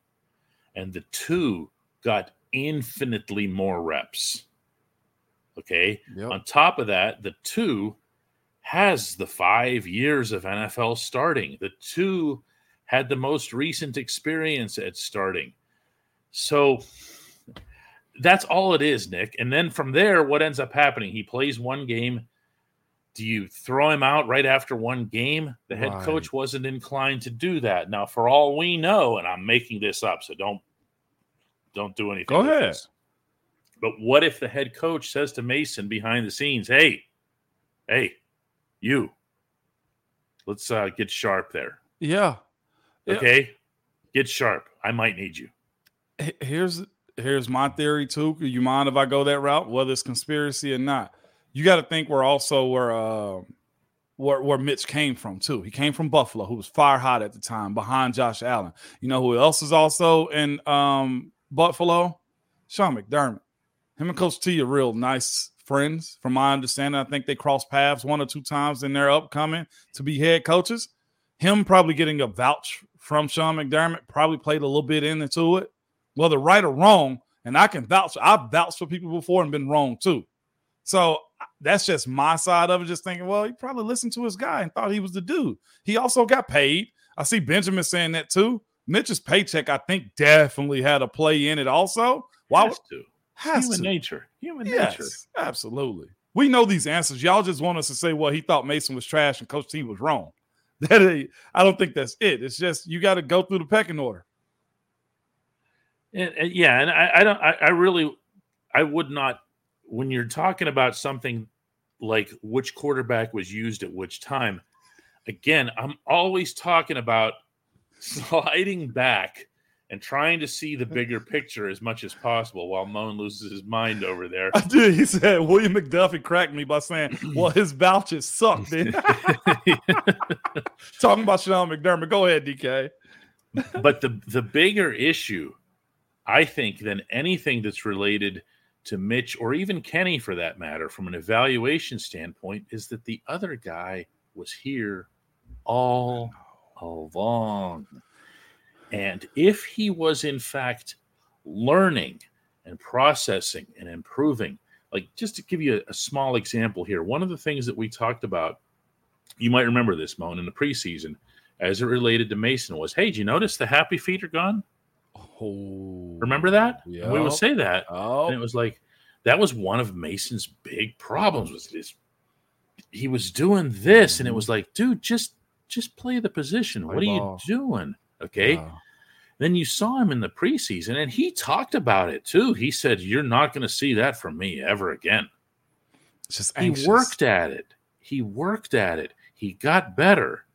And the two got infinitely more reps. Okay? Yep. On top of that, the two has the five years of N F L starting. The two had the most recent experience at starting. So that's all it is, Nick. And then from there, what ends up happening? He plays one game. Do you throw him out right after one game? The head right. coach wasn't inclined to do that. Now, for all we know, and I'm making this up, so don't don't do anything. Go ahead. This. But what if the head coach says to Mason behind the scenes, hey, hey, you, let's uh, get sharp there. Yeah. Okay? Yeah. Get sharp. I might need you. Here's here's my theory, too. You mind if I go that route, whether it's conspiracy or not? You got to think we're also where, uh, where where Mitch came from, too. He came from Buffalo, who was fire hot at the time, behind Josh Allen. You know who else is also in um, Buffalo? Sean McDermott. Him and Coach T are real nice friends. From my understanding, I think they crossed paths one or two times in their upcoming to be head coaches. Him probably getting a vouch from Sean McDermott probably played a little bit into it. Whether right or wrong, and I can vouch, I've vouched for people before and been wrong too. So that's just my side of it, just thinking, well, he probably listened to his guy and thought he was the dude. He also got paid. I see Benjamin saying that too. Mitch's paycheck, I think, definitely had a play in it also. Why has would, to. Has Human to. nature. Human yes, nature. Absolutely. We know these answers. Y'all just want us to say, well, he thought Mason was trash and Coach T was wrong. That I don't think that's it. It's just you got to go through the pecking order. And, and yeah, and I, I don't. I, I really, I would not. When you're talking about something like which quarterback was used at which time, again, I'm always talking about sliding back and trying to see the bigger picture as much as possible. While Moan loses his mind over there, I did. He said William McDuffie cracked me by saying, "Well, his vouchers sucked." Talking about Sean McDermott. Go ahead, D K. But the the bigger issue, I think, than anything that's related to Mitch or even Kenny, for that matter, from an evaluation standpoint, is that the other guy was here all along. And if he was, in fact, learning and processing and improving, like just to give you a, a small example here, one of the things that we talked about, you might remember this, Moan, in the preseason, as it related to Mason was, hey, do you notice the happy feet are gone? Oh, remember that? Yep. We would say that. Oh. And it was like, that was one of Mason's big problems was this. He was doing this, mm-hmm. and it was like, dude, just just play the position. Play what ball. Are you doing? Okay. Wow. Then you saw him in the preseason, and he talked about it, too. He said, you're not going to see that from me ever again. It's just anxious. He worked at it. He worked at it. He got better.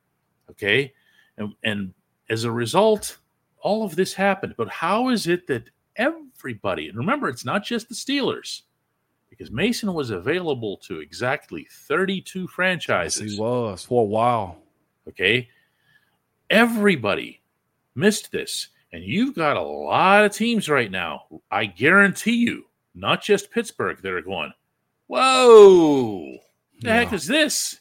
Okay. And, and as a result, all of this happened, but how is it that everybody, and remember, it's not just the Steelers, because Mason was available to exactly thirty-two franchises. Yes, he was for a while. Okay. Everybody missed this, and you've got a lot of teams right now, I guarantee you, not just Pittsburgh, that are going, whoa, the yeah. heck is this?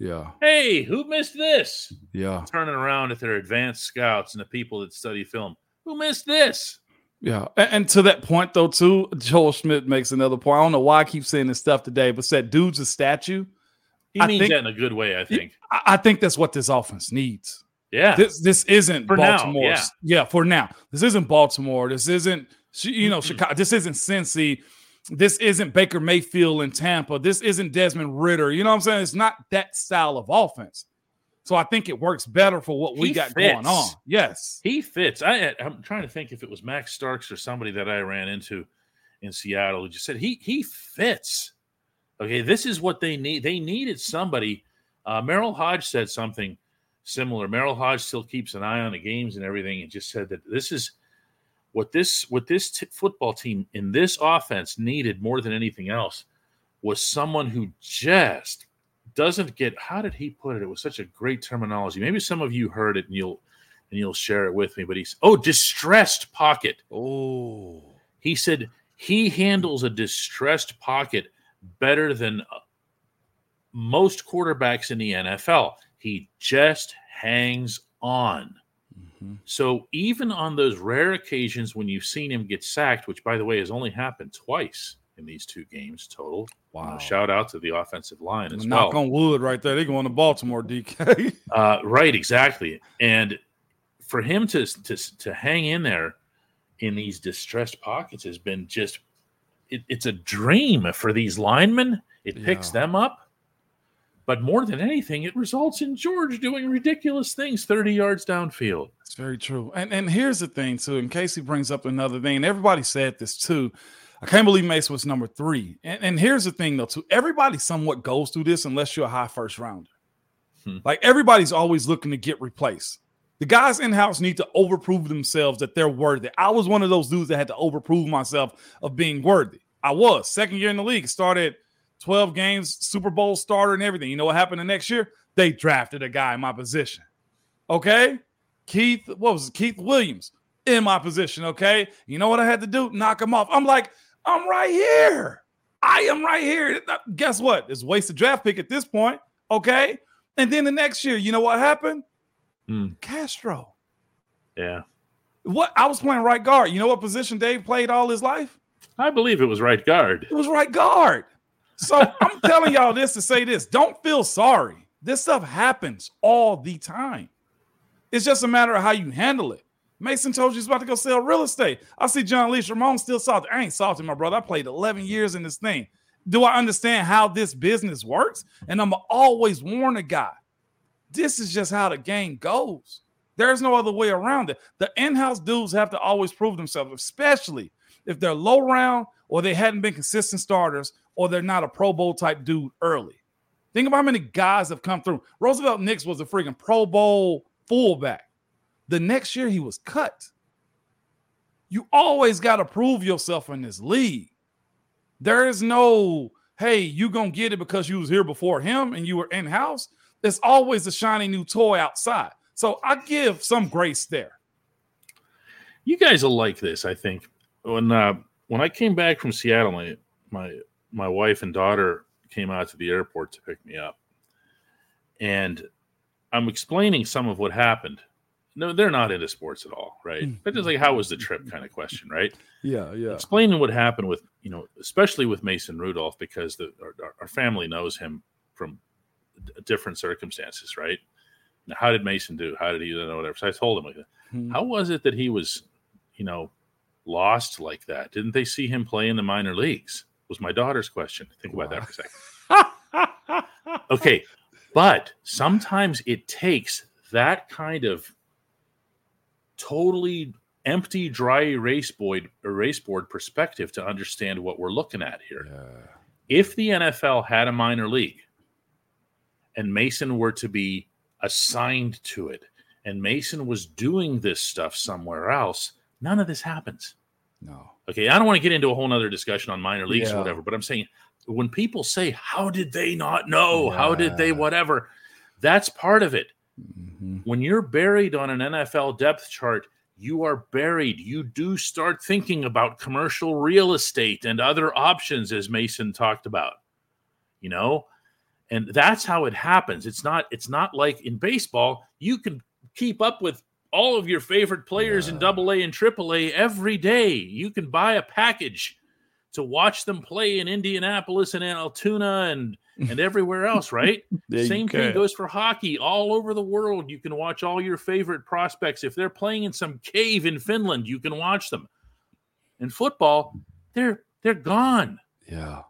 Yeah. Hey, who missed this? Yeah. Turning around at their advanced scouts and the people that study film. Who missed this? Yeah. And, and to that point, though, too, Joel Schmidt makes another point. I don't know why I keep saying this stuff today, but said dude's a statue. He I means think, that in a good way, I think. I, I think that's what this offense needs. Yeah. This this isn't for Baltimore. Now, yeah. yeah, for now. This isn't Baltimore. This isn't, you know, Chicago. This isn't Cincy. This isn't Baker Mayfield in Tampa. This isn't Desmond Ridder. You know what I'm saying? It's not that style of offense. So I think it works better for what we he got fits. going on. Yes. He fits. I, I'm trying to think if it was Max Starks or somebody that I ran into in Seattle who just said, he he fits. Okay, this is what they need. They needed somebody. Uh, Merril Hoge said something similar. Merril Hoge still keeps an eye on the games and everything and just said that this is What this what this t- football team in this offense needed more than anything else was someone who just doesn't get, how did he put it? It was such a great terminology. Maybe some of you heard it and you'll and you'll share it with me, but he's, oh, distressed pocket. Oh. He said he handles a distressed pocket better than most quarterbacks in the N F L. He just hangs on. Mm-hmm. So even on those rare occasions when you've seen him get sacked, which, by the way, has only happened twice in these two games total. Wow. You know, shout out to the offensive line as knock well. Knock on wood right there. They're going to Baltimore, D K. uh, right, exactly. And for him to, to to hang in there in these distressed pockets has been just it, – it's a dream for these linemen. It yeah. picks them up. But more than anything, it results in George doing ridiculous things thirty yards downfield. That's very true. And and here's the thing, too, in case he brings up another thing, and everybody said this, too, I can't believe Mason was number three. And, and here's the thing, though, too. Everybody somewhat goes through this unless you're a high first rounder. Hmm. Like, everybody's always looking to get replaced. The guys in-house need to overprove themselves that they're worthy. I was one of those dudes that had to overprove myself of being worthy. I was. Second year in the league, started twelve games, Super Bowl starter and everything. You know what happened the next year? They drafted a guy in my position. Okay? Keith, what was it? Keith Williams in my position, okay? You know what I had to do? Knock him off. I'm like, I'm right here. I am right here. Guess what? It's a wasted draft pick at this point, okay? And then the next year, you know what happened? Mm. Castro. Yeah. What? I was playing right guard. You know what position Dave played all his life? I believe it was right guard. It was right guard. So I'm telling y'all this to say this. Don't feel sorry. This stuff happens all the time. It's just a matter of how you handle it. Mason told you he's about to go sell real estate. I see John Leach. Ramon still salty. I ain't salty, my brother. I played eleven years in this thing. Do I understand how this business works? And I'm always warn a guy. This is just how the game goes. There's no other way around it. The in-house dudes have to always prove themselves, especially if they're low round or they hadn't been consistent starters or they're not a Pro Bowl type dude early. Think about how many guys have come through. Roosevelt Nix was a freaking Pro Bowl fullback. The next year he was cut. You always got to prove yourself in this league. There is no, hey, you going to get it because you was here before him and you were in-house. There's always a shiny new toy outside. So I give some grace there. You guys will like this, I think. When uh, when I came back from Seattle, my, my my wife and daughter came out to the airport to pick me up. And I'm explaining some of what happened. No, they're not into sports at all, right? But it's like, how was the trip kind of question, right? Yeah, yeah. Explaining what happened with, you know, especially with Mason Rudolph, because the, our, our family knows him from different circumstances, right? Now, how did Mason do? How did he, you know, whatever. So I told him, like, hmm. how was it that he was, you know, lost like that? Didn't they see him play in the minor leagues? Was my daughter's question. Think wow. about that for a second. Okay, but sometimes it takes that kind of totally empty, dry erase board, erase board perspective to understand what we're looking at here. Yeah. If the N F L had a minor league and Mason were to be assigned to it and Mason was doing this stuff somewhere else, none of this happens. No. Okay, I don't want to get into a whole nother discussion on minor leagues yeah. or whatever, but I'm saying when people say, how did they not know? Yeah. How did they whatever? That's part of it. Mm-hmm. When you're buried on an N F L depth chart, you are buried. You do start thinking about commercial real estate and other options, as Mason talked about, you know? And that's how it happens. It's not, it's not like in baseball, you can keep up with all of your favorite players yeah. in double A and triple A every day. You can buy a package to watch them play in Indianapolis and in Altoona and, and everywhere else, right? Same thing goes for hockey. All over the world, you can watch all your favorite prospects. If they're playing in some cave in Finland, you can watch them. In football, they're they're gone. Yeah.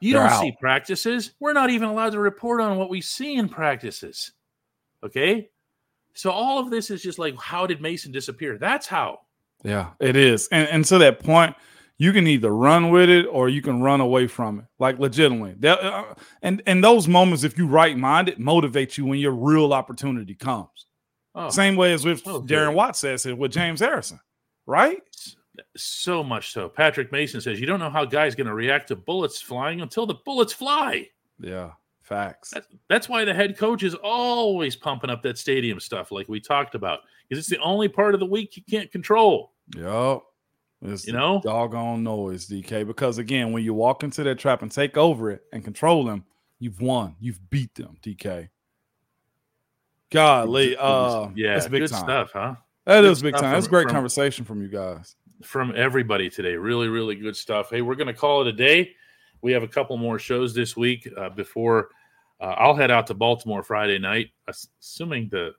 You they're don't out. see practices. We're not even allowed to report on what we see in practices. Okay? So all of this is just like, how did Mason disappear? That's how. Yeah, it is. And, and to that point, you can either run with it or you can run away from it, like legitimately. Uh, and, and those moments, if you right-minded, motivate you when your real opportunity comes. Oh. Same way as with oh, Darren Watt says it with James Harrison, right? So much so. Patrick Mason says, you don't know how guys going to react to bullets flying until the bullets fly. Yeah. Facts. That's, that's why the head coach is always pumping up that stadium stuff like we talked about, because it's the only part of the week you can't control. Yep. It's you know? Doggone noise, D K, because, again, when you walk into that trap and take over it and control them, you've won. You've beat them, D K. Golly. Uh, yeah, that's big good time. Stuff, huh? That good is big time. That's a great from, conversation from you guys. From everybody today. Really, really good stuff. Hey, we're going to call it a day. We have a couple more shows this week uh, before uh, I'll head out to Baltimore Friday night, assuming the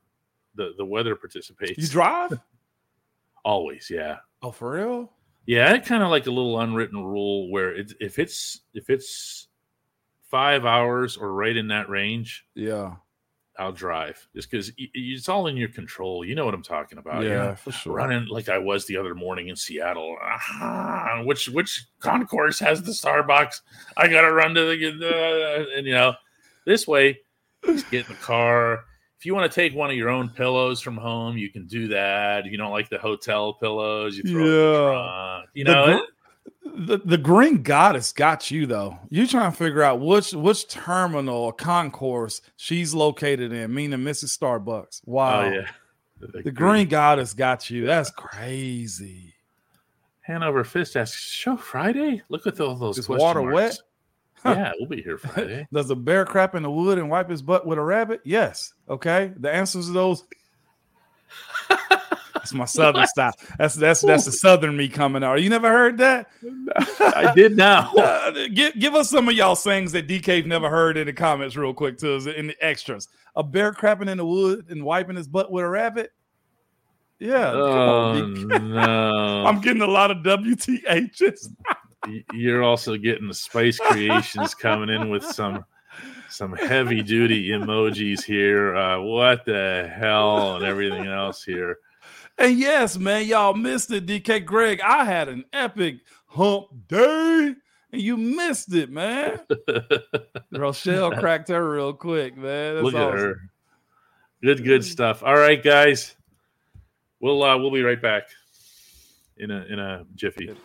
the, the weather participates. You drive? Always, yeah. Oh, for real? Yeah, it's kind of like a little unwritten rule where it, if it's if it's five hours or right in that range, yeah, I'll drive just because it's all in your control. You know what I'm talking about? Yeah, you know, for sure. Running like I was the other morning in Seattle. Ah, which which concourse has the Starbucks? I gotta run to the uh, and you know this way. Just get in the car. If you want to take one of your own pillows from home, you can do that. If you don't like the hotel pillows, you throw yeah. them in the trunk. You know, the, gr- it- the, the green goddess got you, though. You're trying to figure out which which terminal or concourse she's located in, meaning Missus Starbucks. Wow. Oh, yeah. The, the green. green goddess got you. That's crazy. Hanover Fist asks, show Friday? Look at all those Is water marks. Wet? Huh. Yeah, we'll be here Friday. Does a bear crap in the wood and wipe his butt with a rabbit? Yes. Okay. The answers to those. That's my southern what? style. That's that's that's the southern me coming out. You never heard that? I did now. Uh, give give us some of y'all things that D K's never heard in the comments real quick to us in the extras. A bear crapping in the wood and wiping his butt with a rabbit. Yeah. Oh, come on, no. I'm getting a lot of W T H's. You're also getting the Spice Creations coming in with some some heavy duty emojis here. Uh, what the hell and everything else here. And yes, man, y'all missed it, D K Greg. I had an epic hump day, and you missed it, man. Rochelle cracked her real quick, man. That's Look awesome. At her. Good, good stuff. All right, guys, we'll uh, we'll be right back in a in a jiffy.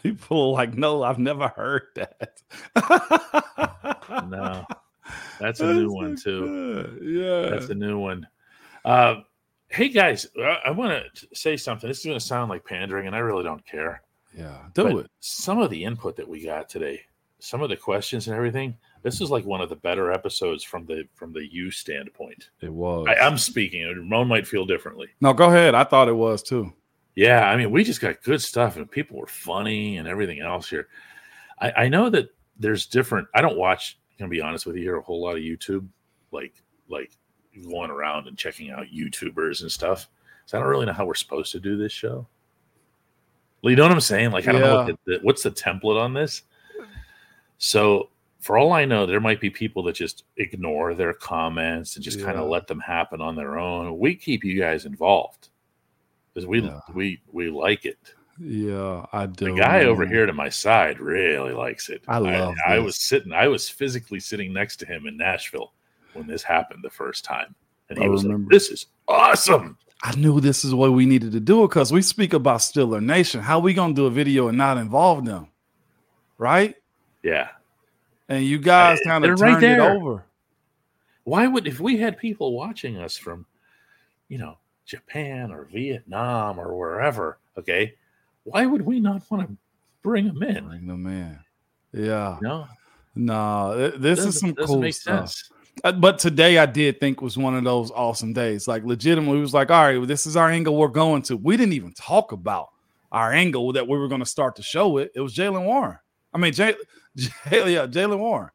People are like, no, I've never heard that. No, that's a that's new one too. Good. Yeah, that's a new one. Uh, hey guys, I, I want to say something. This is going to sound like pandering, and I really don't care. Yeah, do but it. Some of the input that we got today, some of the questions and everything. This is like one of the better episodes from the from the you standpoint. It was. I, I'm speaking. Ramon might feel differently. No, go ahead. I thought it was too. Yeah, I mean, we just got good stuff, and people were funny and everything else here. I, I know that there's different. I don't watch. I'm gonna be honest with you here. A whole lot of YouTube, like like going around and checking out YouTubers and stuff. So I don't really know how we're supposed to do this show. Well, you know what I'm saying? Like I don't yeah. know what the, the, what's the template on this. So for all I know, there might be people that just ignore their comments and just yeah. kind of let them happen on their own. We keep you guys involved. We yeah. we we like it. Yeah, I do. The guy man. over here to my side really likes it. I love I, I was sitting, I was physically sitting next to him in Nashville when this happened the first time. And he I was remember. like, this is awesome. I knew this is what we needed to do because we speak about Steeler Nation. How are we gonna do a video and not involve them? Right? Yeah. And you guys kind of turned right it over. Why would if we had people watching us from, you know, Japan or Vietnam or wherever, okay, why would we not want to bring them in? Bring them in. Yeah. No. No, this doesn't, is some cool make stuff. Sense. But today I did think was one of those awesome days. Like legitimately, it was like, all right, well, this is our angle we're going to. We didn't even talk about our angle that we were going to start to show it. It was Jaylen Warren. I mean, Jay, Jay, yeah, Jaylen Warren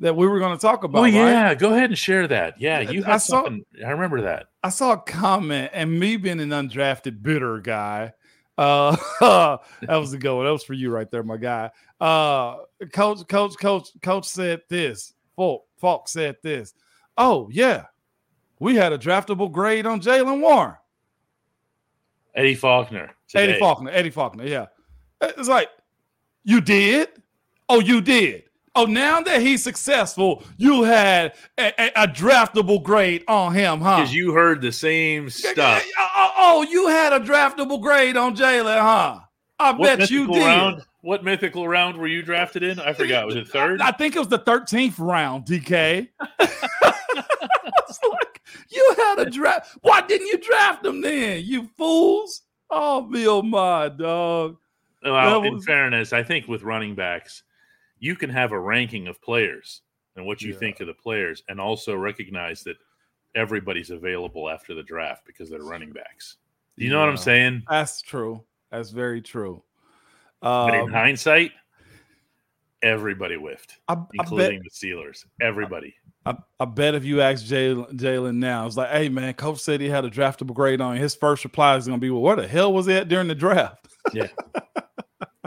that we were going to talk about. Oh, yeah. Right? Go ahead and share that. Yeah. You had I saw, something. I remember that. I saw a comment, and me being an undrafted bitter guy, uh, that was the goal. That was for you right there, my guy. Uh, coach, coach, coach, coach said this. Falk, Falk said this. Oh, yeah. We had a draftable grade on Jaylen Warren. Eddie Faulkner. Today. Eddie Faulkner. Eddie Faulkner. Yeah. It's like, you did? Oh, you did. oh, now that he's successful, you had a, a, a draftable grade on him, huh? Because you heard the same stuff. Oh, oh, you had a draftable grade on Jaylen, huh? I what bet you did. Round, what mythical round were you drafted in? I forgot. Was it third? I think it was the thirteenth round, D K. It's like, you had a draft. Why didn't you draft him then, you fools? Oh, me, oh, my, dog. Well, was... in fairness, I think with running backs, you can have a ranking of players and what you yeah. think of the players, and also recognize that everybody's available after the draft because they're running backs. You know yeah. what I'm saying? That's true. That's very true. Um, but in hindsight, everybody whiffed, I, I including bet, the Steelers. Everybody. I, I bet if you ask Jaylen now, it's like, hey, man, Coach said he had a draftable grade on. His first reply is going to be, well, where the hell was he at during the draft? Yeah.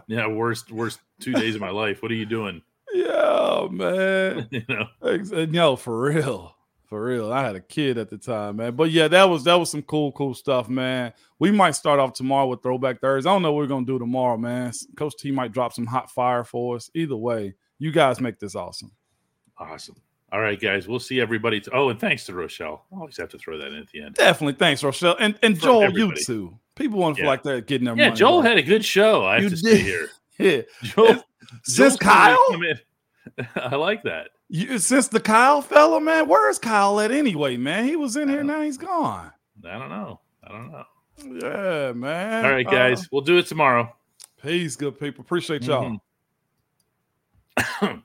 Yeah, worst, worst two days of my life. What are you doing? Yeah, man. You know, no, for real, for real. I had a kid at the time, man. But yeah, that was that was some cool, cool stuff, man. We might start off tomorrow with Throwback Thursday. I don't know what we're gonna do tomorrow, man. Coach T might drop some hot fire for us. Either way, you guys make this awesome. Awesome. All right, guys. We'll see everybody. T- oh, and thanks to Rochelle. I always have to throw that in at the end. Definitely, thanks, Rochelle, and and for Joel, everybody. You too. People want to yeah. feel like they're getting their yeah, money. Yeah, Joel right. had a good show. I have you to did. Stay here. Yeah. Joel, since Joel's Kyle? I like that. You, since the Kyle fella, man, where's Kyle at anyway, man? He was in I here, now he's gone. I don't know. I don't know. Yeah, man. All right, guys. Uh, we'll do it tomorrow. Peace, good people. Appreciate y'all. Mm-hmm.